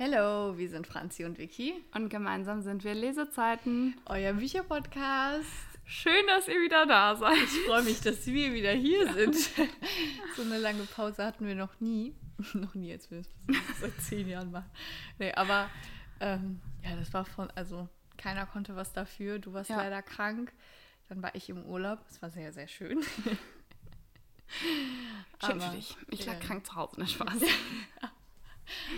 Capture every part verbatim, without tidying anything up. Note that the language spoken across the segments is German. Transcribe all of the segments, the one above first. Hallo, wir sind Franzi und Vicky. Und gemeinsam sind wir Lesezeiten, euer Bücherpodcast. Schön, dass ihr wieder da seid. Ich freue mich, dass wir wieder hier ja. sind. So eine lange Pause hatten wir noch nie. Noch nie, als wir das seit zehn Jahren machen. Nee, aber ähm, ja, das war von, also keiner konnte was dafür. Du warst ja. leider krank. Dann war ich im Urlaub. Das war sehr, sehr schön. Schön für dich. Ich lag ja. krank zu Hause, ne Spaß.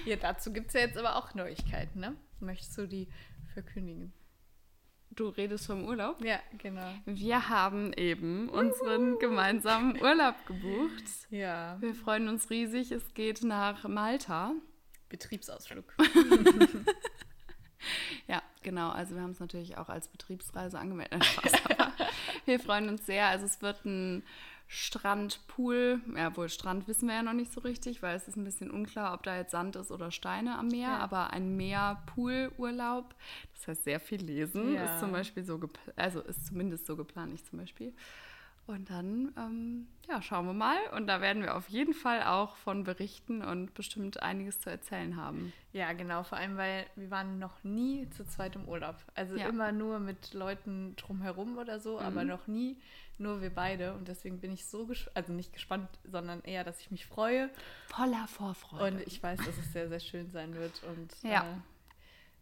Ja, dazu gibt es ja jetzt aber auch Neuigkeiten, ne? Möchtest du die verkündigen? Du redest vom Urlaub? Ja, genau. Wir haben eben unseren Uhu. gemeinsamen Urlaub gebucht. Ja. Wir freuen uns riesig. Es geht nach Malta. Betriebsausflug. Ja, genau. Also wir haben es natürlich auch als Betriebsreise angemeldet. Wir freuen uns sehr. Also es wird ein Strand, Pool, ja wohl Strand wissen wir ja noch nicht so richtig, weil es ist ein bisschen unklar, ob da jetzt Sand ist oder Steine am Meer, ja. aber ein Meer-Pool-Urlaub, das heißt sehr viel lesen, ja. ist zum Beispiel so, gepl- also ist zumindest so geplant, ich zum Beispiel. Und dann, ähm, ja, schauen wir mal und da werden wir auf jeden Fall auch von berichten und bestimmt einiges zu erzählen haben. Ja, genau, vor allem, weil wir waren noch nie zu zweit im Urlaub. Also ja. immer nur mit Leuten drumherum oder so, mhm. aber noch nie nur wir beide und deswegen bin ich so, gesp- also nicht gespannt, sondern eher, dass ich mich freue. Voller Vorfreude. Und ich weiß, dass es sehr, sehr schön sein wird und ja.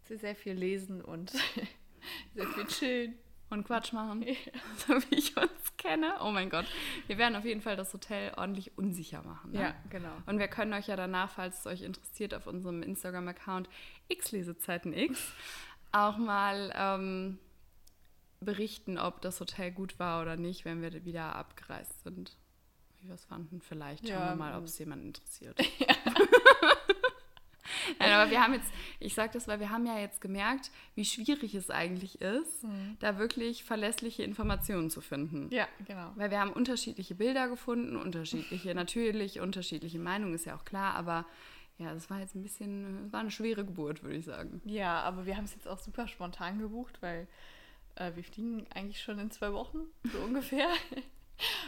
äh, sehr viel lesen und sehr viel chillen. Und Quatsch machen, ja. so wie ich uns kenne. Oh mein Gott, wir werden auf jeden Fall das Hotel ordentlich unsicher machen. Ne? Ja, genau. Und wir können euch ja danach, falls es euch interessiert, auf unserem Instagram-Account x lesezeitenx auch mal ähm, berichten, ob das Hotel gut war oder nicht, wenn wir wieder abgereist sind. Wie wir es fanden, vielleicht ja. schauen wir mal, ob es jemanden interessiert. Ja. Nein, aber wir haben jetzt, ich sage das, weil wir haben ja jetzt gemerkt, wie schwierig es eigentlich ist, mhm. da wirklich verlässliche Informationen zu finden. Ja, genau. Weil wir haben unterschiedliche Bilder gefunden, unterschiedliche, natürlich unterschiedliche Meinungen, ist ja auch klar, aber ja, das war jetzt ein bisschen, das war eine schwere Geburt, würde ich sagen. Ja, aber wir haben es jetzt auch super spontan gebucht, weil äh, wir fliegen eigentlich schon in zwei Wochen, so ungefähr.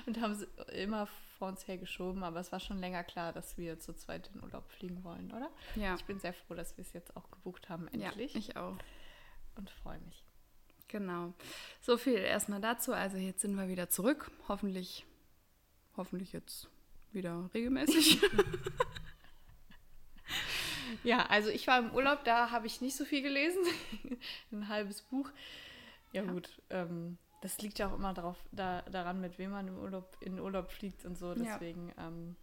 Und haben es immer vor uns hergeschoben, aber es war schon länger klar, dass wir zu zweit in Urlaub fliegen wollen, oder? Ja. Ich bin sehr froh, dass wir es jetzt auch gebucht haben, endlich. Ja, ich auch. Und freue mich. Genau. So viel erstmal dazu. Also jetzt sind wir wieder zurück. Hoffentlich, hoffentlich jetzt wieder regelmäßig. Ja, also ich war im Urlaub, da habe ich nicht so viel gelesen. Ein halbes Buch. Ja, ja. gut, ähm, das liegt ja auch immer drauf, da, daran, mit wem man im Urlaub, in Urlaub fliegt und so. Deswegen, ja. ähm,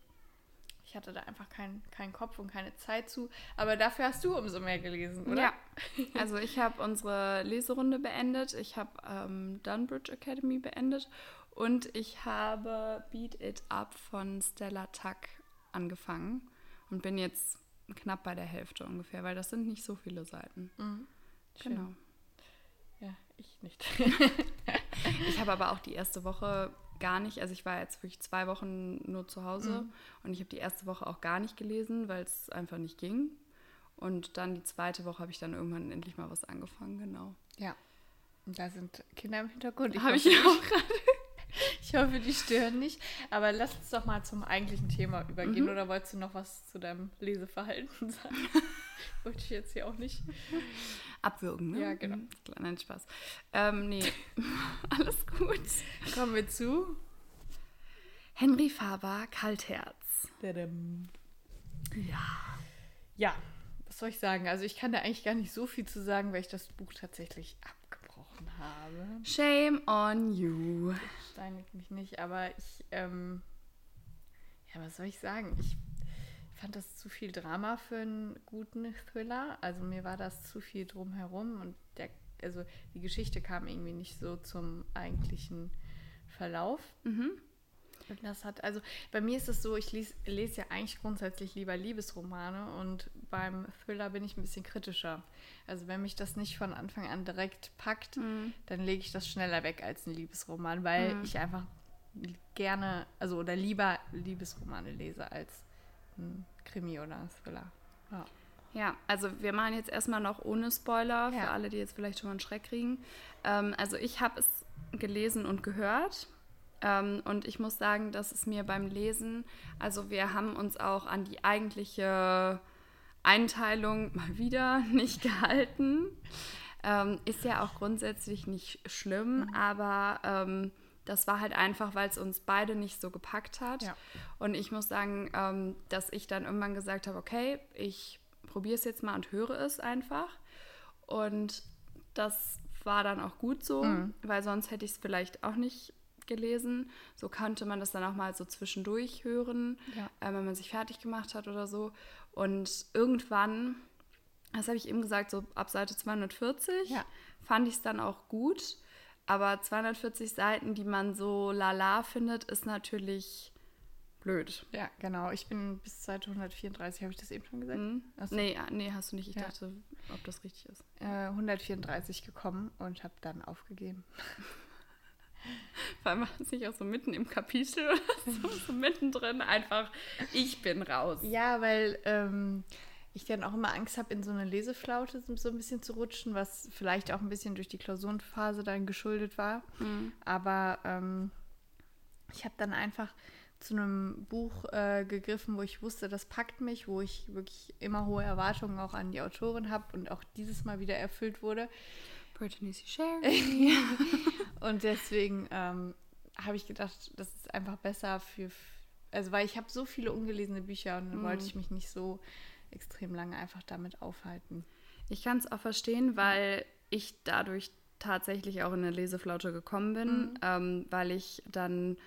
ich hatte da einfach keinen kein Kopf und keine Zeit zu. Aber dafür hast du umso mehr gelesen, oder? Ja, also ich habe unsere Leserunde beendet. Ich habe ähm, Dunbridge Academy beendet. Und ich habe Beat It Up von Stella Tuck angefangen. Und bin jetzt knapp bei der Hälfte ungefähr, weil das sind nicht so viele Seiten. Mhm. Genau. Ja, ich nicht. Ich habe aber auch die erste Woche gar nicht, also ich war jetzt wirklich zwei Wochen nur zu Hause mhm. und ich habe die erste Woche auch gar nicht gelesen, weil es einfach nicht ging. Und dann die zweite Woche habe ich dann irgendwann endlich mal was angefangen, genau. Ja, und da sind Kinder im Hintergrund. Ich habe ich nicht. auch gerade. Ich hoffe, die stören nicht. Aber lass uns doch mal zum eigentlichen Thema übergehen. Mhm. Oder wolltest du noch was zu deinem Leseverhalten sagen? Wollte ich jetzt hier auch nicht abwürgen, ne? Ja, genau. Nein, Spaß. Ähm, nee, alles gut. Kommen wir zu Henri Faber, Kaltherz. Dadam. Ja. Ja, was soll ich sagen? Also ich kann da eigentlich gar nicht so viel zu sagen, weil ich das Buch tatsächlich abgebrochen habe. Shame on you. Steinigt mich nicht, aber ich, ähm, ja, was soll ich sagen? Ich Ich fand das zu viel Drama für einen guten Thriller. Also mir war das zu viel drumherum und der, also die Geschichte kam irgendwie nicht so zum eigentlichen Verlauf. Mhm. Und das hat, also bei mir ist es so, ich lese, lese ja eigentlich grundsätzlich lieber Liebesromane und beim Thriller bin ich ein bisschen kritischer. Also wenn mich das nicht von Anfang an direkt packt, mhm. dann lege ich das schneller weg als ein Liebesroman, weil mhm. ich einfach gerne, also oder lieber Liebesromane lese als Krimi oder Thriller. Ja. ja, also wir machen jetzt erstmal noch ohne Spoiler für ja. alle, die jetzt vielleicht schon mal einen Schreck kriegen. Ähm, also ich habe es gelesen und gehört ähm, und ich muss sagen, dass es mir beim Lesen, also wir haben uns auch an die eigentliche Einteilung mal wieder nicht gehalten. Ähm, ist ja auch grundsätzlich nicht schlimm, mhm. aber ähm, das war halt einfach, weil es uns beide nicht so gepackt hat. Ja. Und ich muss sagen, ähm, dass ich dann irgendwann gesagt habe, okay, ich probiere es jetzt mal und höre es einfach. Und das war dann auch gut so, mhm. weil sonst hätte ich es vielleicht auch nicht gelesen. So konnte man das dann auch mal so zwischendurch hören, ja. äh, wenn man sich fertig gemacht hat oder so. Und irgendwann, das habe ich eben gesagt, so ab Seite zweihundertvierzig ja. fand ich es dann auch gut. Aber zweihundertvierzig Seiten, die man so lala findet, ist natürlich blöd. Ja, genau. Ich bin bis Seite hundertvierunddreißig, habe ich das eben schon gesagt? Mhm. Nee, nee, hast du nicht. Ich ja. dachte, ob das richtig ist. Äh, hundertvierunddreißig gekommen und habe dann aufgegeben. Vor allem war es nicht auch so mitten im Kapitel oder so, so mittendrin einfach, ich bin raus. Ja, weil ähm, ich dann auch immer Angst habe, in so eine Leseflaute so ein bisschen zu rutschen, was vielleicht auch ein bisschen durch die Klausurenphase dann geschuldet war. Mhm. Aber ähm, ich habe dann einfach zu einem Buch äh, gegriffen, wo ich wusste, das packt mich, wo ich wirklich immer hohe Erwartungen auch an die Autorin habe und auch dieses Mal wieder erfüllt wurde. Und deswegen ähm, habe ich gedacht, das ist einfach besser für, also weil ich habe so viele ungelesene Bücher und dann mm. wollte ich mich nicht so extrem lange einfach damit aufhalten. Ich kann es auch verstehen, weil ich dadurch tatsächlich auch in eine Leseflaute gekommen bin, mm. ähm, weil ich dann,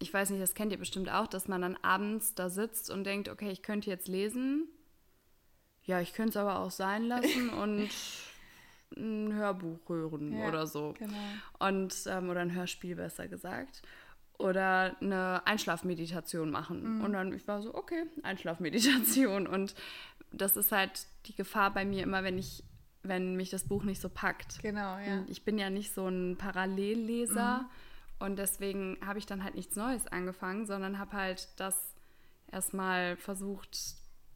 ich weiß nicht, das kennt ihr bestimmt auch, dass man dann abends da sitzt und denkt, okay, ich könnte jetzt lesen, ja, ich könnte es aber auch sein lassen und ein Hörbuch hören ja, oder so. Genau. Und, ähm, oder ein Hörspiel, besser gesagt. Oder eine Einschlafmeditation machen. Mhm. Und dann ich war so, okay, Einschlafmeditation. Und das ist halt die Gefahr bei mir immer, wenn ich, wenn mich das Buch nicht so packt. Genau, ja. Ich bin ja nicht so ein Parallelleser. Mhm. Und deswegen habe ich dann halt nichts Neues angefangen, sondern habe halt das erstmal versucht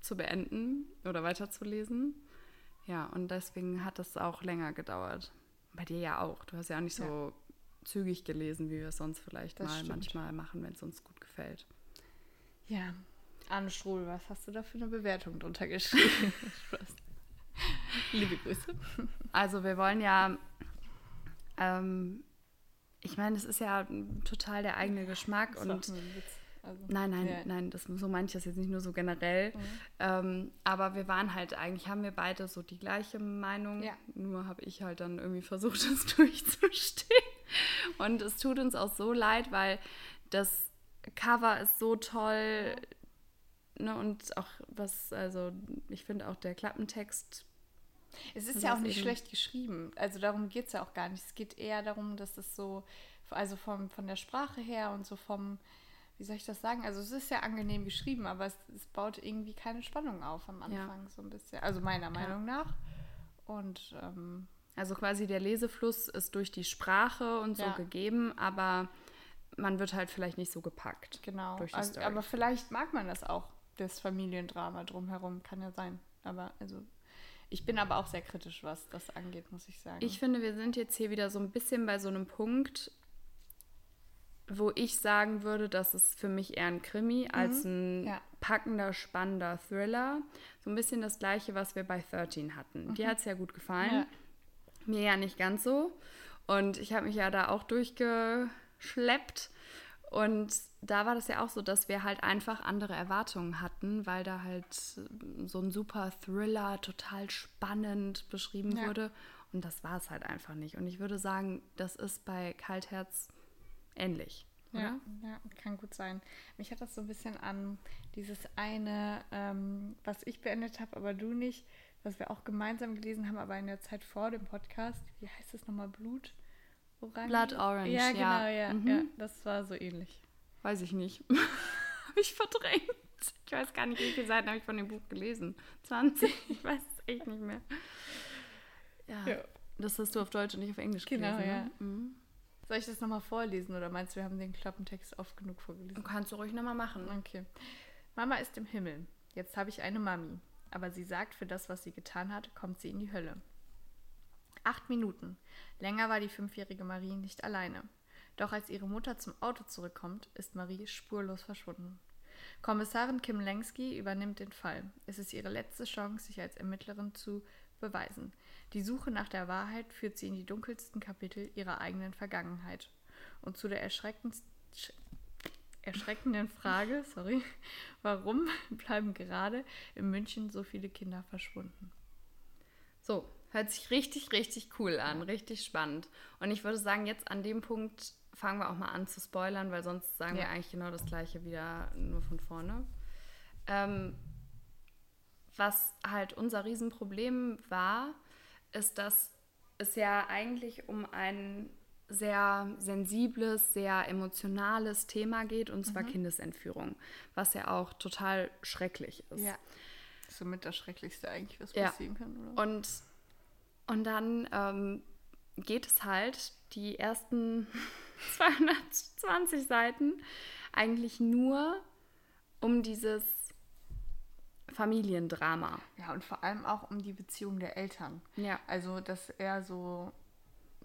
zu beenden oder weiterzulesen. Ja, und deswegen hat das auch länger gedauert. Bei dir ja auch. Du hast ja auch nicht so ja. zügig gelesen, wie wir es sonst vielleicht das mal stimmt. manchmal machen, wenn es uns gut gefällt. Ja. Arne Strubel, was hast du da für eine Bewertung drunter geschrieben? Liebe Grüße. Also wir wollen ja, ähm, ich meine, es ist ja total der eigene Geschmack. Das und Also, nein, nein, ja. nein, das, so meine ich das jetzt nicht nur so generell. Mhm. Ähm, aber wir waren halt, eigentlich haben wir beide so die gleiche Meinung, ja. nur habe ich halt dann irgendwie versucht, das durchzustehen. Und es tut uns auch so leid, weil das Cover ist so toll. Ja. Ne, und auch was, also ich finde auch der Klappentext. Es ist ja auch nicht schlecht geschrieben. Also darum geht es ja auch gar nicht. Es geht eher darum, dass es so, also vom, von der Sprache her und so vom... Wie soll ich das sagen? Also es ist ja angenehm geschrieben, aber es, es baut irgendwie keine Spannung auf am Anfang ja. so ein bisschen. Also meiner Meinung ja. nach. Und ähm, also quasi der Lesefluss ist durch die Sprache und so ja. gegeben, aber man wird halt vielleicht nicht so gepackt. Genau. Durch die also, Story. Aber vielleicht mag man das auch, das Familiendrama drumherum, kann ja sein. Aber also ich bin aber auch sehr kritisch, was das angeht, muss ich sagen. Ich finde, wir sind jetzt hier wieder so ein bisschen bei so einem Punkt, wo ich sagen würde, das ist für mich eher ein Krimi mhm. als ein ja. packender, spannender Thriller. So ein bisschen das Gleiche, was wir bei dreizehn hatten. Mhm. Dir hat es ja gut gefallen. Ja. Mir ja nicht ganz so. Und ich habe mich ja da auch durchgeschleppt. Und da war das ja auch so, dass wir halt einfach andere Erwartungen hatten, weil da halt so ein super Thriller total spannend beschrieben ja. wurde. Und das war es halt einfach nicht. Und ich würde sagen, das ist bei Kaltherz ähnlich, oder? Ja, ja, kann gut sein. Mich hat das so ein bisschen an dieses eine, ähm, was ich beendet habe, aber du nicht, was wir auch gemeinsam gelesen haben, aber in der Zeit vor dem Podcast. Wie heißt das nochmal? Blut Orange? Blood Orange, ja. Genau, ja, ja, mhm. ja. Das war so ähnlich. Weiß ich nicht. Habe ich verdrängt. Ich weiß gar nicht, wie viele Seiten habe ich von dem Buch gelesen. zwanzig? Ich weiß es echt nicht mehr. Ja, ja. Das hast du auf Deutsch und nicht auf Englisch genau, gelesen. Genau, ja. Ne? Mhm. Soll ich das nochmal vorlesen oder meinst du, wir haben den Klappentext oft genug vorgelesen? Kannst du ruhig nochmal machen. Okay. Mama ist im Himmel. Jetzt habe ich eine Mami. Aber sie sagt, für das, was sie getan hat, kommt sie in die Hölle. Acht Minuten. Länger war die fünfjährige Marie nicht alleine. Doch als ihre Mutter zum Auto zurückkommt, ist Marie spurlos verschwunden. Kommissarin Kim Lenski übernimmt den Fall. Es ist ihre letzte Chance, sich als Ermittlerin zu beweisen. Die Suche nach der Wahrheit führt sie in die dunkelsten Kapitel ihrer eigenen Vergangenheit und zu der erschreckendsten erschreckenden Frage, sorry, warum bleiben gerade in München so viele Kinder verschwunden? So, hört sich richtig, richtig cool an, richtig spannend. Und ich würde sagen, jetzt an dem Punkt fangen wir auch mal an zu spoilern, weil sonst sagen ja. wir eigentlich genau das Gleiche wieder, nur von vorne. Ähm, was halt unser Riesenproblem war, ist, dass es ja eigentlich um einen sehr sensibles, sehr emotionales Thema geht, und zwar mhm. Kindesentführung, was ja auch total schrecklich ist. Ja, somit das Schrecklichste eigentlich, was ja. passieren kann, oder? Und, und dann ähm, geht es halt die ersten zweihundertzwanzig Seiten eigentlich nur um dieses Familiendrama. Ja, und vor allem auch um die Beziehung der Eltern. Ja. Also, dass er so...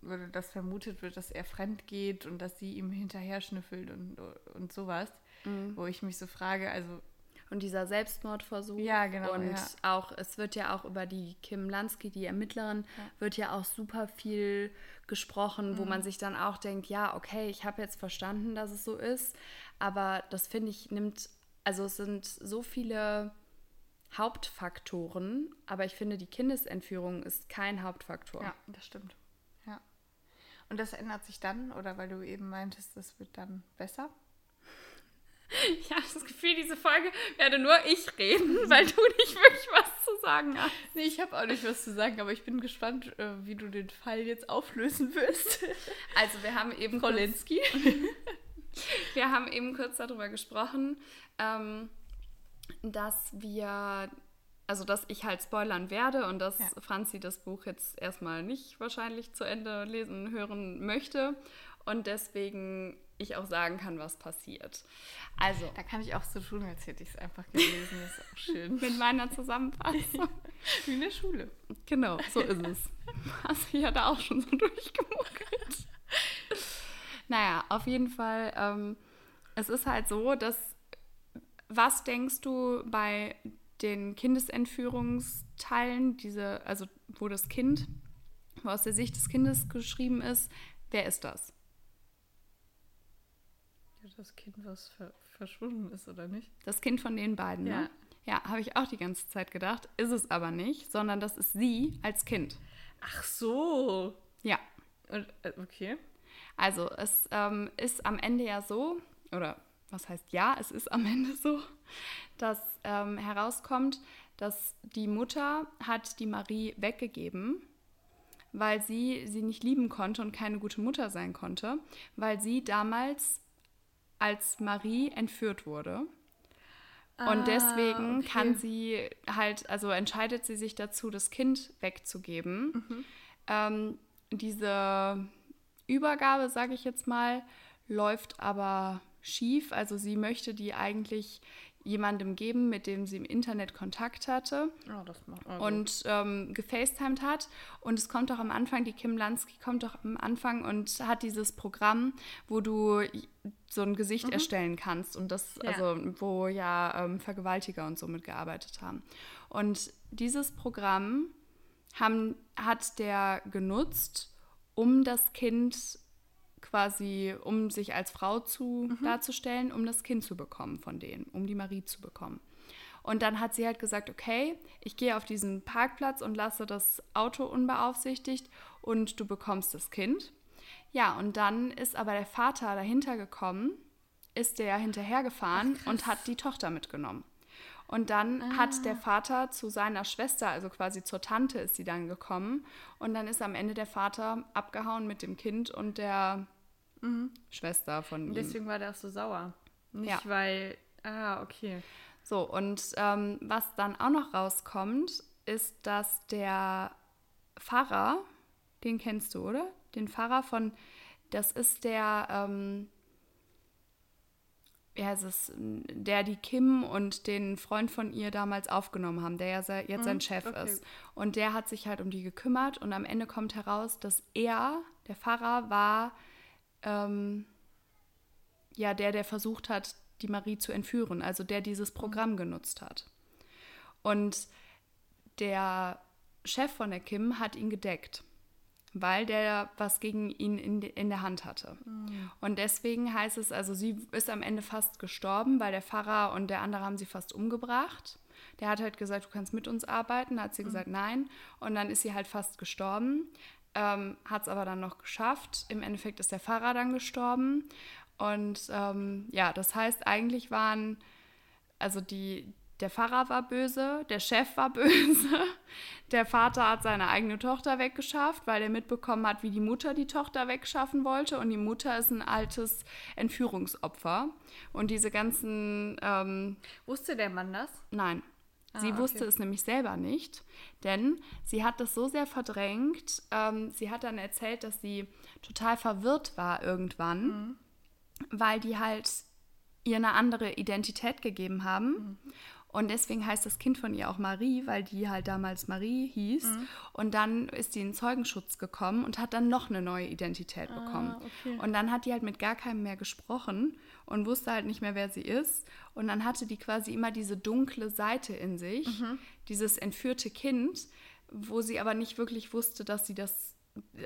würde das vermutet wird, dass er fremd geht und dass sie ihm hinterher schnüffelt und, und sowas, mhm. wo ich mich so frage, also... Und dieser Selbstmordversuch. Ja, genau. Und ja. auch, es wird ja auch über die Kim Lansky, die Ermittlerin, ja. wird ja auch super viel gesprochen, mhm. wo man sich dann auch denkt, ja, okay, ich habe jetzt verstanden, dass es so ist, aber das, finde ich, nimmt... Also es sind so viele Hauptfaktoren, aber ich finde, die Kindesentführung ist kein Hauptfaktor. Ja, das stimmt. Und das ändert sich dann, oder weil du eben meintest, das wird dann besser? Ich habe das Gefühl, diese Folge werde nur ich reden, weil du nicht wirklich was zu sagen hast. Nee, ich habe auch nicht was zu sagen, aber ich bin gespannt, wie du den Fall jetzt auflösen wirst. Also wir haben eben Frau Lenski. Wir haben eben kurz darüber gesprochen, dass wir... Also, dass ich halt spoilern werde und dass ja. Franzi das Buch jetzt erstmal nicht wahrscheinlich zu Ende lesen, hören möchte und deswegen ich auch sagen kann, was passiert. Also. Da kann ich auch so tun, als hätte ich es einfach gelesen. Das ist auch schön. Mit meiner Zusammenfassung. Wie in der Schule. Genau, so ist es. Hast du ja da auch schon so durchgemuckelt. Naja, auf jeden Fall, ähm, es ist halt so, dass, was denkst du bei den Kindesentführungsteilen, diese, also wo das Kind, wo aus der Sicht des Kindes geschrieben ist, wer ist das? Ja, das Kind, was ver- verschwunden ist, oder nicht? Das Kind von den beiden, ja. ne? Ja, habe ich auch die ganze Zeit gedacht. Ist es aber nicht, sondern das ist sie als Kind. Ach so. Ja. Und, okay. Also es ähm, ist am Ende ja so, oder... Was heißt ja, es ist am Ende so, dass ähm, herauskommt, dass die Mutter hat die Marie weggegeben, weil sie sie nicht lieben konnte und keine gute Mutter sein konnte, weil sie damals als Marie entführt wurde. Ah, und deswegen okay. kann sie halt, also entscheidet sie sich dazu, das Kind wegzugeben. Mhm. Ähm, diese Übergabe, sage ich jetzt mal, läuft aber... schief, also sie möchte die eigentlich jemandem geben, mit dem sie im Internet Kontakt hatte ja, das macht also. und ähm, gefacetimed hat. Und es kommt doch am Anfang, die Kim Lansky kommt doch am Anfang und hat dieses Programm, wo du so ein Gesicht mhm. erstellen kannst und das, ja. also wo ja ähm, Vergewaltiger und so mitgearbeitet haben. Und dieses Programm haben, hat der genutzt, um das Kind quasi, um sich als Frau zu mhm. darzustellen, um das Kind zu bekommen von denen, um die Marie zu bekommen. Und dann hat sie halt gesagt, okay, ich gehe auf diesen Parkplatz und lasse das Auto unbeaufsichtigt und du bekommst das Kind. Ja, und dann ist aber der Vater dahinter gekommen, ist der hinterhergefahren Ach, und hat die Tochter mitgenommen. Und dann ah. hat der Vater zu seiner Schwester, also quasi zur Tante ist sie dann gekommen. Und dann ist am Ende der Vater abgehauen mit dem Kind und der mhm. Schwester von ihm. Deswegen war der auch so sauer. Nicht ja. weil, ah, okay. So, und ähm, was dann auch noch rauskommt, ist, dass der Pfarrer, den kennst du, oder? Den Pfarrer von, das ist der... Ähm, Ja, es ist, der die Kim und den Freund von ihr damals aufgenommen haben, der ja se- jetzt mhm, sein Chef okay. ist. Und der hat sich halt um die gekümmert und am Ende kommt heraus, dass er, der Pfarrer, war ähm, ja der, der versucht hat, die Marie zu entführen, also der dieses Programm genutzt hat. Und der Chef von der Kim hat ihn gedeckt, weil der was gegen ihn in, in der Hand hatte. Mhm. Und deswegen heißt es, also sie ist am Ende fast gestorben, weil der Pfarrer und der andere haben sie fast umgebracht. Der hat halt gesagt, du kannst mit uns arbeiten. Da hat sie mhm. gesagt, nein. Und dann ist sie halt fast gestorben, ähm, hat es aber dann noch geschafft. Im Endeffekt ist der Pfarrer dann gestorben. Und ähm, ja, das heißt, eigentlich waren, also die... Der Pfarrer war böse, der Chef war böse, der Vater hat seine eigene Tochter weggeschafft, weil er mitbekommen hat, wie die Mutter die Tochter wegschaffen wollte, und die Mutter ist ein altes Entführungsopfer. Und diese ganzen... Ähm, wusste der Mann das? Nein, ah, sie wusste okay. es nämlich selber nicht, denn sie hat das so sehr verdrängt. Ähm, sie hat dann erzählt, dass sie total verwirrt war irgendwann, mhm. weil die halt ihr eine andere Identität gegeben haben. Mhm. Und deswegen heißt das Kind von ihr auch Marie, weil die halt damals Marie hieß. Mhm. Und dann ist sie in Zeugenschutz gekommen und hat dann noch eine neue Identität ah, bekommen. Okay. Und dann hat die halt mit gar keinem mehr gesprochen und wusste halt nicht mehr, wer sie ist. Und dann hatte die quasi immer diese dunkle Seite in sich, mhm. dieses entführte Kind, wo sie aber nicht wirklich wusste, dass sie das,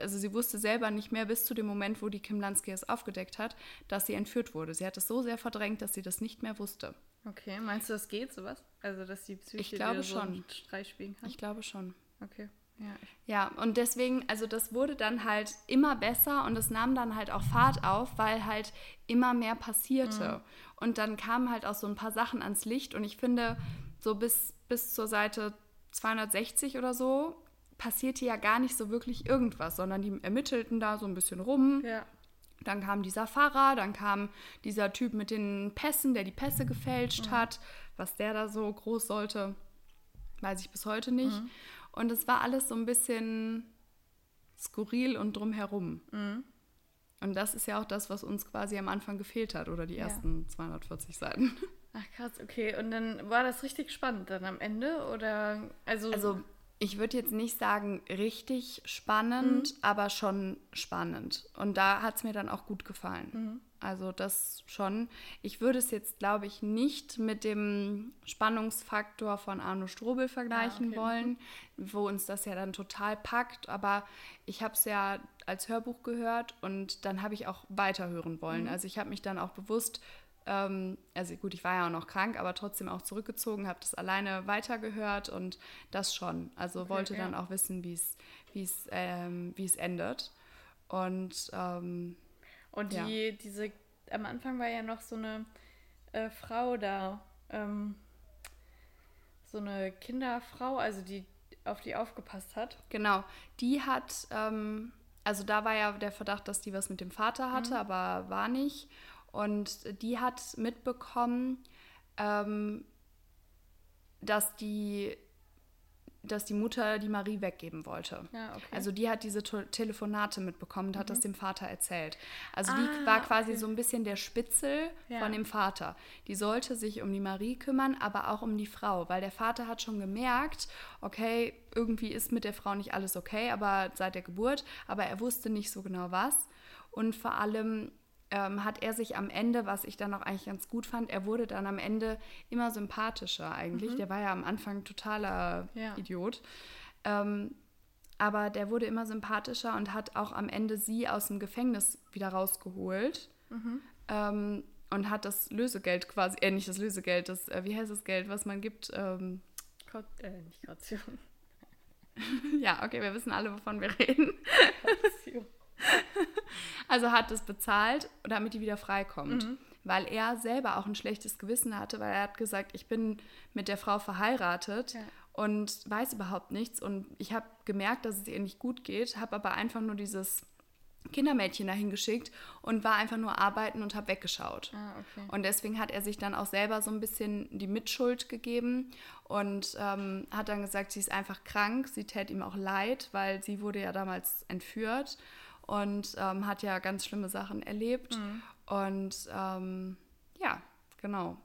also sie wusste selber nicht mehr bis zu dem Moment, wo die Kim Lansky es aufgedeckt hat, dass sie entführt wurde. Sie hat es so sehr verdrängt, dass sie das nicht mehr wusste. Okay, meinst du, das geht sowas? Also, dass die Psyche wieder so einen Streich spielen kann? Ich glaube schon. Okay, ja. Ja, und deswegen, also das wurde dann halt immer besser und es nahm dann halt auch Fahrt auf, weil halt immer mehr passierte. Mhm. Und dann kamen halt auch so ein paar Sachen ans Licht, und ich finde, so bis, bis zur Seite zweihundertsechzig oder so passierte ja gar nicht so wirklich irgendwas, sondern die ermittelten da so ein bisschen rum. Ja. Dann kam dieser Pfarrer, dann kam dieser Typ mit den Pässen, der die Pässe gefälscht mhm. hat. Was der da so groß sollte, weiß ich bis heute nicht. Mhm. Und es war alles so ein bisschen skurril und drumherum. Mhm. Und das ist ja auch das, was uns quasi am Anfang gefehlt hat, oder die ja. ersten zweihundertvierzig Seiten. Ach krass, okay. Und dann war das richtig spannend dann am Ende? Oder also... also ich würde jetzt nicht sagen, richtig spannend, mhm. aber schon spannend. Und da hat es mir dann auch gut gefallen. Mhm. Also das schon. Ich würde es jetzt, glaube ich, nicht mit dem Spannungsfaktor von Arne Strubel vergleichen ah, okay. wollen, wo uns das ja dann total packt. Aber ich habe es ja als Hörbuch gehört und dann habe ich auch weiterhören wollen. Mhm. Also ich habe mich dann auch bewusst... Also gut, ich war ja auch noch krank, aber trotzdem auch zurückgezogen, habe das alleine weitergehört und das schon. Also okay, wollte ja. dann auch wissen, wie es wie es ähm, wie es endet. Und ähm, und die ja. diese am Anfang war ja noch so eine äh, Frau da, ähm, so eine Kinderfrau, also die auf die aufgepasst hat. Genau, die hat ähm, also da war ja der Verdacht, dass die was mit dem Vater hatte, mhm. aber war nicht. Und die hat mitbekommen, ähm, dass die, dass die Mutter die Marie weggeben wollte. Ja, okay. Also die hat diese Te- Telefonate mitbekommen und mhm. hat das dem Vater erzählt. Also ah, die war quasi okay. so ein bisschen der Spitzel ja. von dem Vater. Die sollte sich um die Marie kümmern, aber auch um die Frau. Weil der Vater hat schon gemerkt, okay, irgendwie ist mit der Frau nicht alles okay, aber seit der Geburt. Aber er wusste nicht so genau was. Und vor allem... Ähm, hat er sich am Ende, was ich dann auch eigentlich ganz gut fand, er wurde dann am Ende immer sympathischer eigentlich. Mhm. Der war ja am Anfang totaler ja. Idiot. Ähm, aber der wurde immer sympathischer und hat auch am Ende sie aus dem Gefängnis wieder rausgeholt. Mhm. Ähm, und hat das Lösegeld quasi, äh nicht das Lösegeld, das, äh, wie heißt das Geld, was man gibt? Ähm, Kot- äh, nicht Kaution. Ja, okay, wir wissen alle, wovon wir reden. Kaution. Also hat es bezahlt, damit die wieder freikommt, mhm. weil er selber auch ein schlechtes Gewissen hatte, weil er hat gesagt, ich bin mit der Frau verheiratet ja. und weiß überhaupt nichts und ich habe gemerkt, dass es ihr nicht gut geht, habe aber einfach nur dieses Kindermädchen dahin geschickt und war einfach nur arbeiten und habe weggeschaut. Ah, okay. Und deswegen hat er sich dann auch selber so ein bisschen die Mitschuld gegeben und ähm, hat dann gesagt, sie ist einfach krank, sie tät ihm auch leid, weil sie wurde ja damals entführt und ähm, hat ja ganz schlimme Sachen erlebt. Mhm. Und ähm, ja, genau.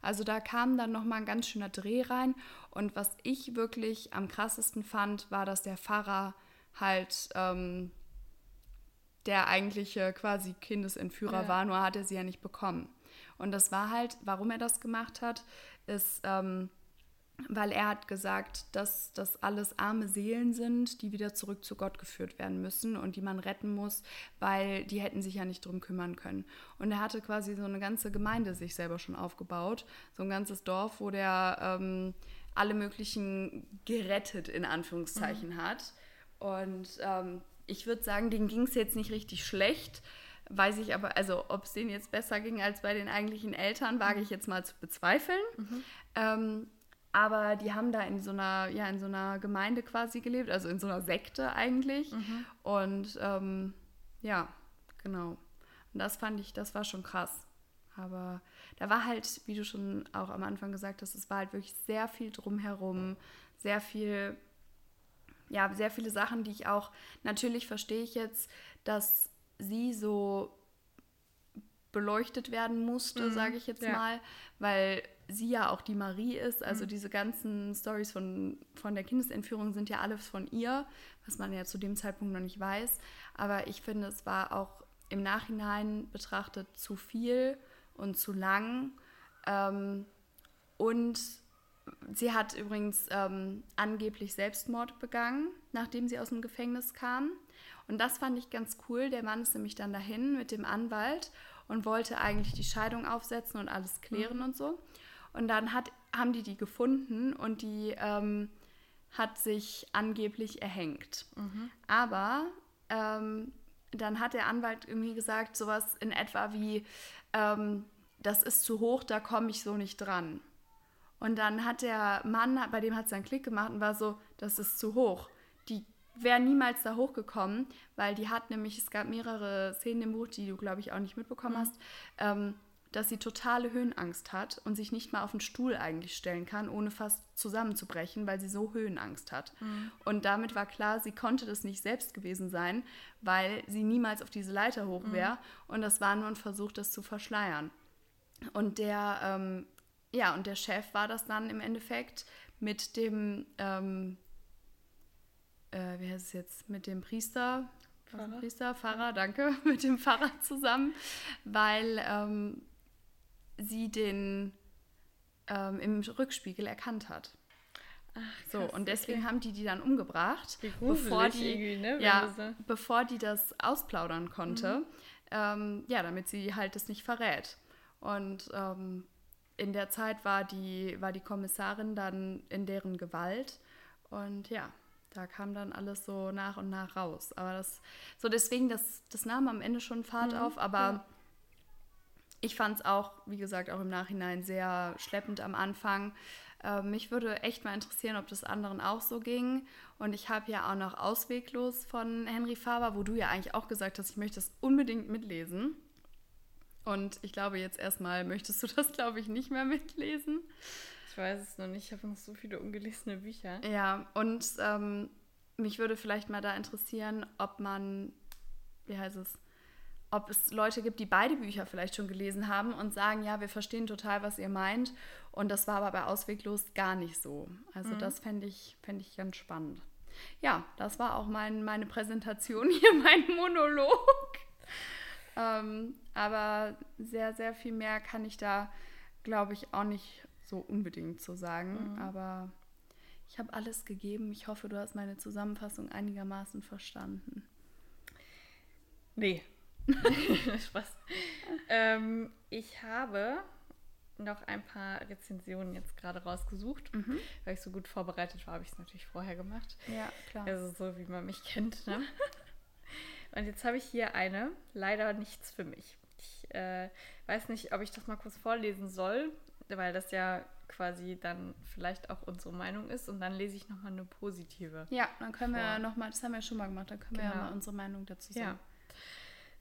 Also da kam dann nochmal ein ganz schöner Dreh rein. Und was ich wirklich am krassesten fand, war, dass der Pfarrer halt... Ähm, der eigentliche quasi Kindesentführer ja. war, nur hat er sie ja nicht bekommen. Und das war halt, warum er das gemacht hat, ist, ähm, weil er hat gesagt, dass das alles arme Seelen sind, die wieder zurück zu Gott geführt werden müssen und die man retten muss, weil die hätten sich ja nicht drum kümmern können. Und er hatte quasi so eine ganze Gemeinde sich selber schon aufgebaut, so ein ganzes Dorf, wo der ähm, alle möglichen gerettet in Anführungszeichen mhm. hat. Und ähm, ich würde sagen, denen ging es jetzt nicht richtig schlecht. Weiß ich aber, also ob es denen jetzt besser ging als bei den eigentlichen Eltern, wage ich jetzt mal zu bezweifeln. Mhm. Ähm, Aber die haben da in so einer, ja, in so einer Gemeinde quasi gelebt, also in so einer Sekte eigentlich. Mhm. Und ähm, ja, genau. Und das fand ich, das war schon krass. Aber da war halt, wie du schon auch am Anfang gesagt hast, es war halt wirklich sehr viel drumherum, sehr viel, ja, sehr viele Sachen, die ich auch, natürlich verstehe ich jetzt, dass sie so beleuchtet werden musste, mhm. sage ich jetzt ja. mal, weil sie ja auch die Marie ist, also mhm. diese ganzen Storys von, von der Kindesentführung sind ja alles von ihr, was man ja zu dem Zeitpunkt noch nicht weiß, aber ich finde, es war auch im Nachhinein betrachtet zu viel und zu lang ähm, und sie hat übrigens ähm, angeblich Selbstmord begangen, nachdem sie aus dem Gefängnis kam und das fand ich ganz cool, der Mann ist nämlich dann dahin mit dem Anwalt und wollte eigentlich die Scheidung aufsetzen und alles klären mhm. und so. Und dann hat, haben die die gefunden und die ähm, hat sich angeblich erhängt. Mhm. Aber ähm, dann hat der Anwalt irgendwie gesagt, sowas in etwa wie, ähm, das ist zu hoch, da komme ich so nicht dran. Und dann hat der Mann, bei dem hat es einen Klick gemacht und war so, das ist zu hoch. Die wäre niemals da hochgekommen, weil die hat nämlich, es gab mehrere Szenen im Buch, die du, glaube ich, auch nicht mitbekommen mhm. hast, ähm, dass sie totale Höhenangst hat und sich nicht mal auf den Stuhl eigentlich stellen kann, ohne fast zusammenzubrechen, weil sie so Höhenangst hat. Mhm. Und damit war klar, sie konnte das nicht selbst gewesen sein, weil sie niemals auf diese Leiter hoch wäre. Mhm. Und das war nur ein Versuch, das zu verschleiern. Und der, ähm, ja, und der Chef war das dann im Endeffekt mit dem, ähm, äh, wie heißt es jetzt, mit dem Priester, Pfarrer, Priester, Pfarrer, danke, mit dem Pfarrer zusammen, weil ähm, sie den ähm, im Rückspiegel erkannt hat. Ach, krass, so, und deswegen okay. haben die die dann umgebracht, bevor die, ne, ja, so. bevor die das ausplaudern konnte, mhm. ähm, ja, damit sie halt das nicht verrät. Und ähm, in der Zeit war die, war die Kommissarin dann in deren Gewalt und ja, da kam dann alles so nach und nach raus. Aber das, so deswegen, das, das nahm am Ende schon Fahrt mhm. auf, aber ja. ich fand es auch, wie gesagt, auch im Nachhinein sehr schleppend am Anfang. Äh, mich würde echt mal interessieren, ob das anderen auch so ging. Und ich habe ja auch noch Ausweglos von Henri Faber, wo du ja eigentlich auch gesagt hast, ich möchte das unbedingt mitlesen. Und ich glaube, jetzt erstmal möchtest du das, glaube ich, nicht mehr mitlesen. Ich weiß es noch nicht, ich habe noch so viele ungelesene Bücher. Ja, und ähm, mich würde vielleicht mal da interessieren, ob man, wie heißt es, ob es Leute gibt, die beide Bücher vielleicht schon gelesen haben und sagen, ja, wir verstehen total, was ihr meint. Und das war aber bei Ausweglos gar nicht so. Also mhm. das fände ich, fänd ich ganz spannend. Ja, das war auch mein, meine Präsentation hier, mein Monolog. ähm, aber sehr, sehr viel mehr kann ich da, glaube ich, auch nicht so unbedingt zu sagen. Mhm. Aber ich habe alles gegeben. Ich hoffe, du hast meine Zusammenfassung einigermaßen verstanden. Nee. Spaß. ähm, ich habe noch ein paar Rezensionen jetzt gerade rausgesucht. Mhm. Weil ich so gut vorbereitet war, habe ich es natürlich vorher gemacht. Ja, klar. Also so, wie man mich kennt. Ne? Und jetzt habe ich hier eine. Leider nichts für mich. Ich äh, weiß nicht, ob ich das mal kurz vorlesen soll, weil das ja quasi dann vielleicht auch unsere Meinung ist. Und dann lese ich nochmal eine positive. Ja, dann können vor. wir nochmal, das haben wir ja schon mal gemacht, dann können genau. wir ja mal unsere Meinung dazu sagen. Ja.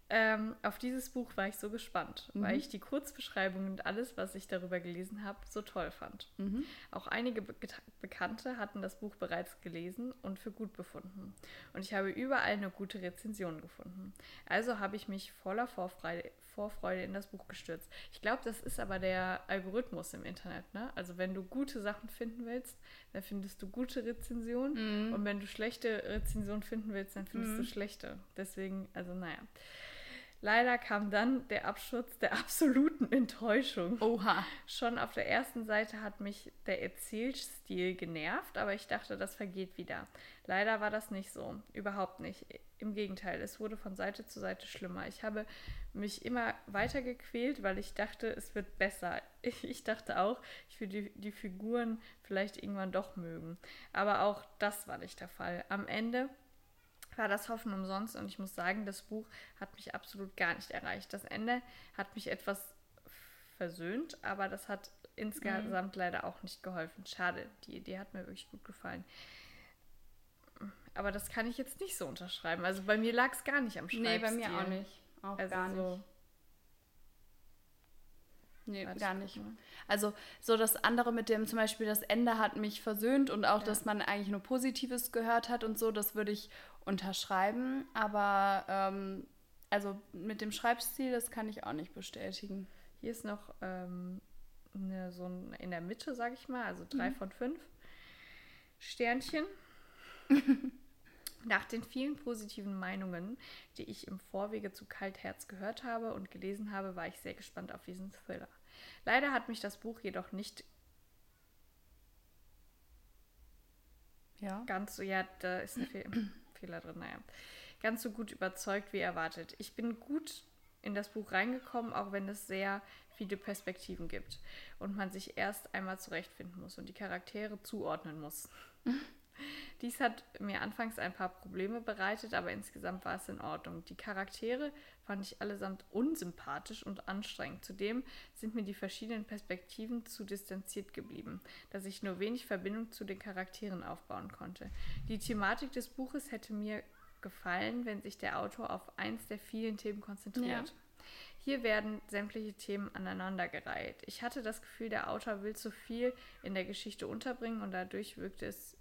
Ähm, auf dieses Buch war ich so gespannt, mhm. weil ich die Kurzbeschreibung und alles, was ich darüber gelesen habe, so toll fand. Mhm. Auch einige Be- Bekannte hatten das Buch bereits gelesen und für gut befunden. Und ich habe überall eine gute Rezension gefunden. Also habe ich mich voller Vorfreude, Vorfreude in das Buch gestürzt. Ich glaube, das ist aber der Algorithmus im Internet, ne? Also wenn du gute Sachen finden willst, dann findest du gute Rezensionen. Mhm. Und wenn du schlechte Rezensionen finden willst, dann findest mhm. du schlechte. Deswegen, also naja. Leider kam dann der Absturz der absoluten Enttäuschung. Oha. Schon auf der ersten Seite hat mich der Erzählstil genervt, aber ich dachte, das vergeht wieder. Leider war das nicht so. Überhaupt nicht. Im Gegenteil, es wurde von Seite zu Seite schlimmer. Ich habe mich immer weiter gequält, weil ich dachte, es wird besser. Ich dachte auch, ich würde die, die Figuren vielleicht irgendwann doch mögen. Aber auch das war nicht der Fall. Am Ende war das Hoffen umsonst und ich muss sagen, das Buch hat mich absolut gar nicht erreicht. Das Ende hat mich etwas versöhnt, aber das hat insgesamt mhm. leider auch nicht geholfen. Schade, die Idee hat mir wirklich gut gefallen. Aber das kann ich jetzt nicht so unterschreiben. Also bei mir lag es gar nicht am Schreibstil. Nee, bei mir auch nicht. Auch also gar nicht. So nee, Warte, gar nicht. Also so das andere mit dem zum Beispiel, das Ende hat mich versöhnt und auch, ja. dass man eigentlich nur Positives gehört hat und so, das würde ich unterschreiben. Aber ähm, also mit dem Schreibstil, das kann ich auch nicht bestätigen. Hier ist noch ähm, eine, so ein, in der Mitte, sag ich mal, also drei mhm. von fünf Sternchen. Nach den vielen positiven Meinungen, die ich im Vorwege zu Kaltherz gehört habe und gelesen habe, war ich sehr gespannt auf diesen Thriller. Leider hat mich das Buch jedoch nicht ja. ganz so, ja, da ist ein Fe- Fehler drin, naja, ganz so gut überzeugt wie erwartet. Ich bin gut in das Buch reingekommen, auch wenn es sehr viele Perspektiven gibt und man sich erst einmal zurechtfinden muss und die Charaktere zuordnen muss. Dies hat mir anfangs ein paar Probleme bereitet, aber insgesamt war es in Ordnung. Die Charaktere fand ich allesamt unsympathisch und anstrengend. Zudem sind mir die verschiedenen Perspektiven zu distanziert geblieben, dass ich nur wenig Verbindung zu den Charakteren aufbauen konnte. Die Thematik des Buches hätte mir gefallen, wenn sich der Autor auf eins der vielen Themen konzentriert. Ja. Hier werden sämtliche Themen aneinandergereiht. Ich hatte das Gefühl, der Autor will zu viel in der Geschichte unterbringen und dadurch wirkte es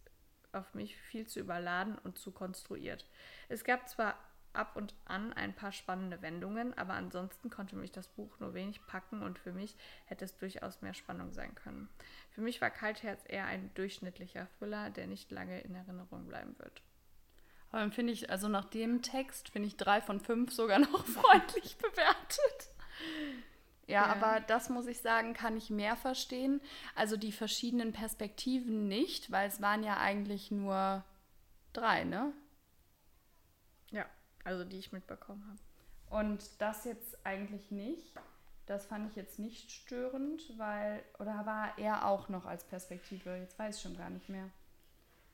auf mich viel zu überladen und zu konstruiert. Es gab zwar ab und an ein paar spannende Wendungen, aber ansonsten konnte mich das Buch nur wenig packen und für mich hätte es durchaus mehr Spannung sein können. Für mich war Kaltherz eher ein durchschnittlicher Thriller, der nicht lange in Erinnerung bleiben wird. Aber dann finde ich, also nach dem Text, finde ich drei von fünf sogar noch freundlich bewertet. Ja, ja, aber das muss ich sagen, kann ich mehr verstehen. Also die verschiedenen Perspektiven nicht, weil es waren ja eigentlich nur drei, ne? Ja, also die ich mitbekommen habe. Und das jetzt eigentlich nicht. Das fand ich jetzt nicht störend, weil, oder war er auch noch als Perspektive? Jetzt weiß ich schon gar nicht mehr.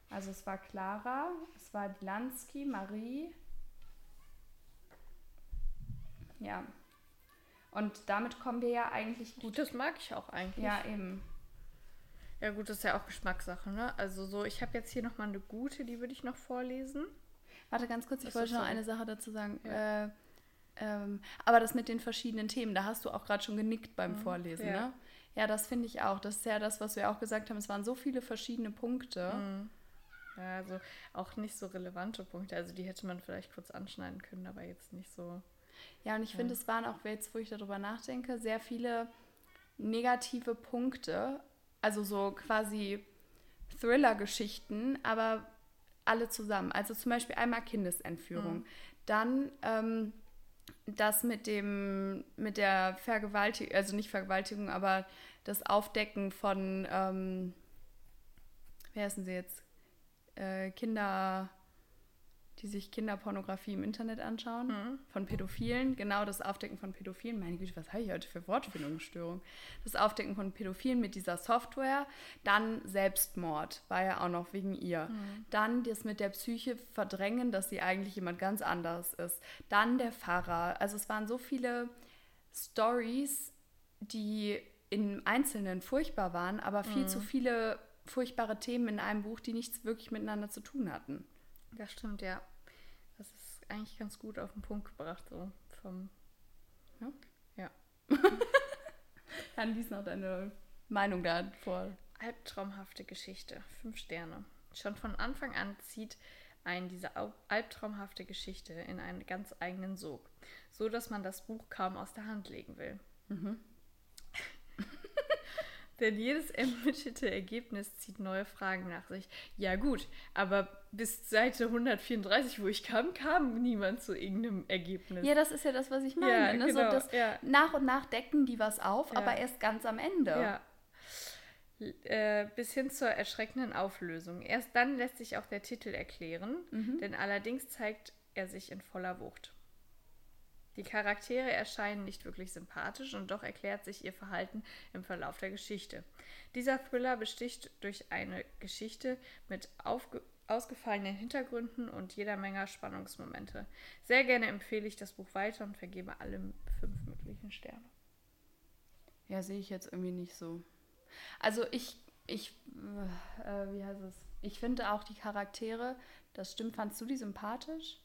Also es war Clara, es war Dilansky, Marie. Ja. Und damit kommen wir ja eigentlich gut. Das mag ich auch eigentlich. Ja, eben. Ja gut, das ist ja auch Geschmackssache, ne? Also so, ich habe jetzt hier nochmal eine gute, die würde ich noch vorlesen. Warte ganz kurz, ich das wollte noch so eine Sache dazu sagen. Ja. Äh, ähm, aber das mit den verschiedenen Themen, da hast du auch gerade schon genickt beim mhm. Vorlesen, ja. ne? Ja, das finde ich auch. Das ist ja das, was wir auch gesagt haben. Es waren so viele verschiedene Punkte. Mhm. Ja, also auch nicht so relevante Punkte. Also die hätte man vielleicht kurz anschneiden können, aber jetzt nicht so... Ja, und ich ja. finde, es waren auch, jetzt, wo ich darüber nachdenke, sehr viele negative Punkte, also so quasi Thriller-Geschichten, aber alle zusammen. Also zum Beispiel einmal Kindesentführung, mhm. dann ähm, das mit dem, mit der Vergewaltigung, also nicht Vergewaltigung, aber das Aufdecken von, ähm, wie heißen sie jetzt, äh, Kinder... die sich Kinderpornografie im Internet anschauen, mhm. von Pädophilen, genau das Aufdecken von Pädophilen. Meine Güte, was habe ich heute für Wortfindungsstörung? Das Aufdecken von Pädophilen mit dieser Software, dann Selbstmord, war ja auch noch wegen ihr. Mhm. Dann das mit der Psyche verdrängen, dass sie eigentlich jemand ganz anderes ist. Dann der Pfarrer. Also es waren so viele Storys, die im Einzelnen furchtbar waren, aber viel mhm. zu viele furchtbare Themen in einem Buch, die nichts wirklich miteinander zu tun hatten. Das stimmt, ja. Das ist eigentlich ganz gut auf den Punkt gebracht, so vom... Ja. Ja. Dann lies noch deine Meinung da vor. Albtraumhafte Geschichte. Fünf Sterne. Schon von Anfang an zieht einen diese albtraumhafte Geschichte in einen ganz eigenen Sog. So, dass man das Buch kaum aus der Hand legen will. Mhm. Denn jedes ermittelte Ergebnis zieht neue Fragen nach sich. Ja gut, aber bis Seite hundertvierunddreißig, wo ich kam, kam niemand zu irgendeinem Ergebnis. Ja, das ist ja das, was ich meine. Ja, ne? Genau, so das ja. Nach und nach decken die was auf, ja. aber erst ganz am Ende. Ja. Äh, bis hin zur erschreckenden Auflösung. Erst dann lässt sich auch der Titel erklären, mhm. denn allerdings zeigt er sich in voller Wucht. Die Charaktere erscheinen nicht wirklich sympathisch und doch erklärt sich ihr Verhalten im Verlauf der Geschichte. Dieser Thriller besticht durch eine Geschichte mit aufge- ausgefallenen Hintergründen und jeder Menge Spannungsmomente. Sehr gerne empfehle ich das Buch weiter und vergebe alle fünf möglichen Sterne. Ja, sehe ich jetzt irgendwie nicht so. Also ich, ich, äh, wie heißt es? Ich finde auch die Charaktere, das stimmt, fandst du die sympathisch?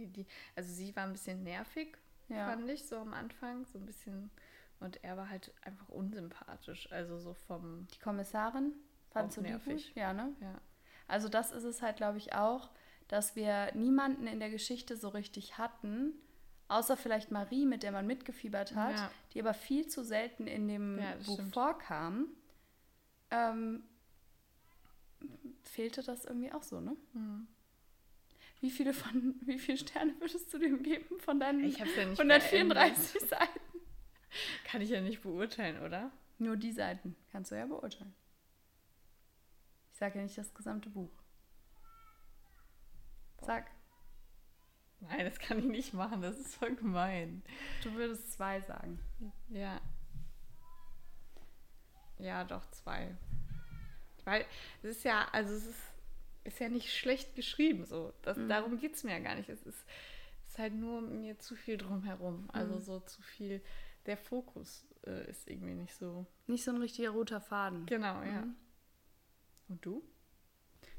Die, also sie war ein bisschen nervig, ja. fand ich, so am Anfang, so ein bisschen, und er war halt einfach unsympathisch, also so vom... Die Kommissarin fand so nervig. Ja, ne? Ja. Also das ist es halt, glaube ich, auch, dass wir niemanden in der Geschichte so richtig hatten, außer vielleicht Marie, mit der man mitgefiebert hat, ja. die aber viel zu selten in dem ja, Buch stimmt. vorkam. Ähm, fehlte das irgendwie auch so, ne? Mhm. Wie viele, von, wie viele Sterne würdest du dem geben von deinen ja hundertvierunddreißig Seiten? Kann ich ja nicht beurteilen, oder? Nur die Seiten kannst du ja beurteilen. Ich sage ja nicht das gesamte Buch. Sag. Nein, das kann ich nicht machen, das ist voll gemein. Du würdest zwei sagen. Ja. Ja, doch, zwei. Weil es ist ja, also es ist... Ist ja nicht schlecht geschrieben, so. Das, mhm. Darum geht es mir ja gar nicht. Es ist, ist halt nur mir zu viel drumherum. Also mhm. so zu viel, der Fokus äh, ist irgendwie nicht so... Nicht so ein richtiger roter Faden. Genau, mhm. ja. Und du?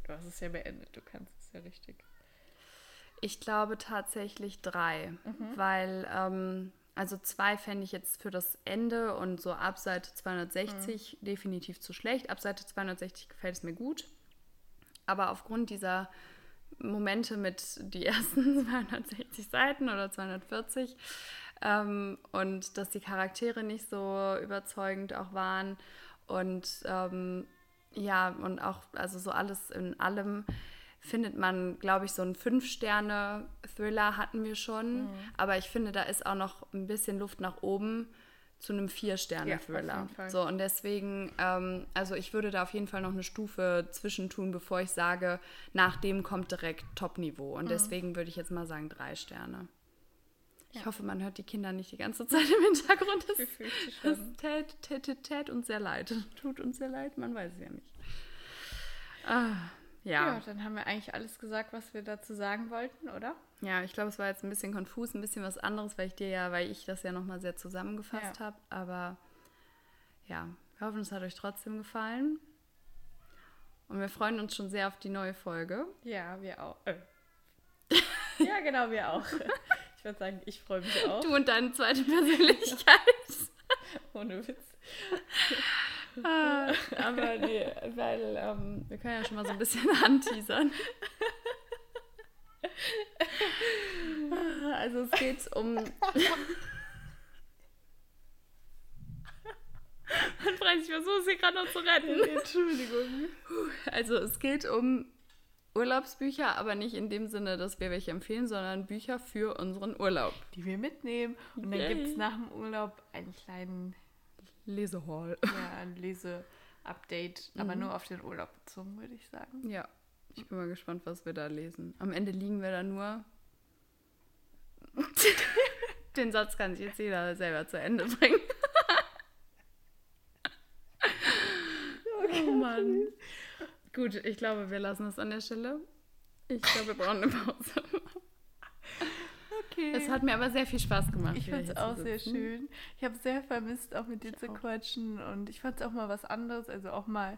Du hast es ja beendet, du kannst es ja richtig. Ich glaube tatsächlich drei, mhm. weil, ähm, also zwei fände ich jetzt für das Ende und so ab Seite zweihundertsechzig mhm. definitiv zu schlecht. Ab Seite zweihundertsechzig gefällt es mir gut. Aber aufgrund dieser Momente mit die ersten zweihundertsechzig Seiten oder zweihundertvierzig ähm, und dass die Charaktere nicht so überzeugend auch waren und ähm, ja, und auch, also so alles in allem findet man, glaube ich, so einen Fünf-Sterne-Thriller hatten wir schon, mhm. aber ich finde, da ist auch noch ein bisschen Luft nach oben zu einem Vier-Sterne-Thriller. Ja, so, und deswegen, ähm, also ich würde da auf jeden Fall noch eine Stufe zwischentun, bevor ich sage, nach dem kommt direkt Top-Niveau. Und mhm. deswegen würde ich jetzt mal sagen, drei Sterne. Ja. Ich hoffe, man hört die Kinder nicht die ganze Zeit im Hintergrund. Das, das tät, tät, tät, tät uns sehr leid. Tut uns sehr leid, man weiß es ja nicht. Ah, ja. ja, dann haben wir eigentlich alles gesagt, was wir dazu sagen wollten, oder? Ja, ich glaube, es war jetzt ein bisschen konfus, ein bisschen was anderes, weil ich dir ja, weil ich das ja nochmal sehr zusammengefasst ja. habe. Aber ja, wir hoffen, es hat euch trotzdem gefallen. Und wir freuen uns schon sehr auf die neue Folge. Ja, wir auch. Äh. Ja, genau, wir auch. Ich würde sagen, ich freue mich auch. Du und deine zweite Persönlichkeit. Ohne Witz. Ah, aber nee, weil ähm, wir können ja schon mal so ein bisschen anteasern. Also es geht um... Man fragt sich, was muss ich gerade noch zu retten? Entschuldigung. Also es geht um Urlaubsbücher, aber nicht in dem Sinne, dass wir welche empfehlen, sondern Bücher für unseren Urlaub. Die wir mitnehmen. Und dann gibt es nach dem Urlaub einen kleinen... Lesehall. Ja, ein Lese-Update, aber mhm. nur auf den Urlaub bezogen, würde ich sagen. Ja. Ich bin mal gespannt, was wir da lesen. Am Ende liegen wir da nur... Den Satz kann sich jetzt jeder selber zu Ende bringen. Okay. Oh Mann. Gut, ich glaube, wir lassen es an der Stelle. Ich glaube, wir brauchen eine Pause. Okay. Es hat mir aber sehr viel Spaß gemacht. Ich fand es auch sehr schön. Ich habe sehr vermisst, auch mit dir zu quatschen. Und ich fand es auch mal was anderes. Also auch mal...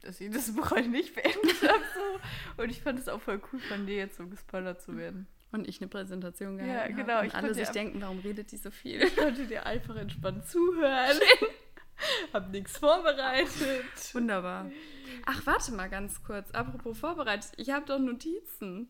dass ich das Buch heute nicht beendet habe. So. Und ich fand es auch voll cool, von dir jetzt so gespoilert zu werden. Und ich eine Präsentation gehalten ja, genau. habe. Und ich alle sich ab- denken, warum redet die so viel? Ich konnte dir einfach entspannt zuhören. Hab nichts vorbereitet. Wunderbar. Ach, warte mal ganz kurz. Apropos vorbereitet. Ich habe doch Notizen.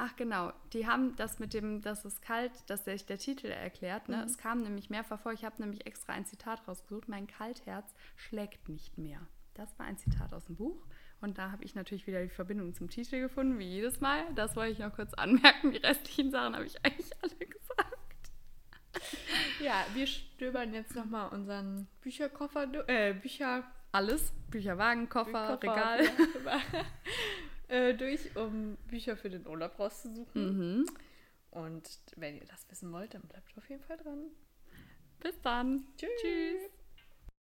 Ach genau, die haben das mit dem, dass es kalt, dass sich der Titel erklärt. Ne? Mhm. Es kam nämlich mehrfach vor, ich habe nämlich extra ein Zitat rausgesucht, mein Kaltherz schlägt nicht mehr. Das war ein Zitat aus dem Buch und da habe ich natürlich wieder die Verbindung zum Titel gefunden, wie jedes Mal. Das wollte ich noch kurz anmerken, die restlichen Sachen habe ich eigentlich alle gesagt. Ja, wir stöbern jetzt nochmal unseren Bücherkoffer, äh, Bücher... Alles, Bücherwagen, Koffer, Koffer Regal. Äh, durch, um Bücher für den Urlaub rauszusuchen. Mhm. Und wenn ihr das wissen wollt, dann bleibt auf jeden Fall dran. Bis dann. Tschüss. Tschüss.